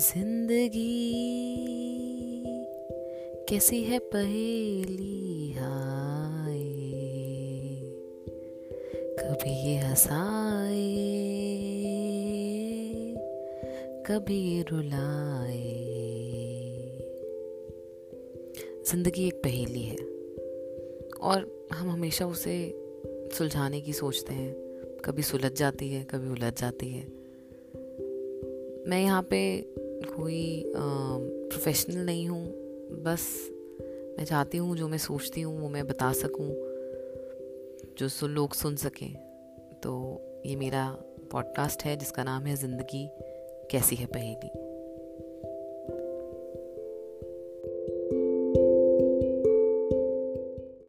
जिंदगी कैसी है पहेली हाय, कभी ये हंसाए कभी ये रुलाए। जिंदगी एक पहेली है और हम हमेशा उसे सुलझाने की सोचते हैं, कभी सुलझ जाती है कभी उलझ जाती है। मैं यहाँ पे कोई प्रोफेशनल नहीं हूँ, बस मैं चाहती हूँ जो मैं सोचती हूँ वो मैं बता सकूँ, जो लोग सुन सकें। तो ये मेरा पॉडकास्ट है जिसका नाम है ज़िंदगी कैसी है पहेली।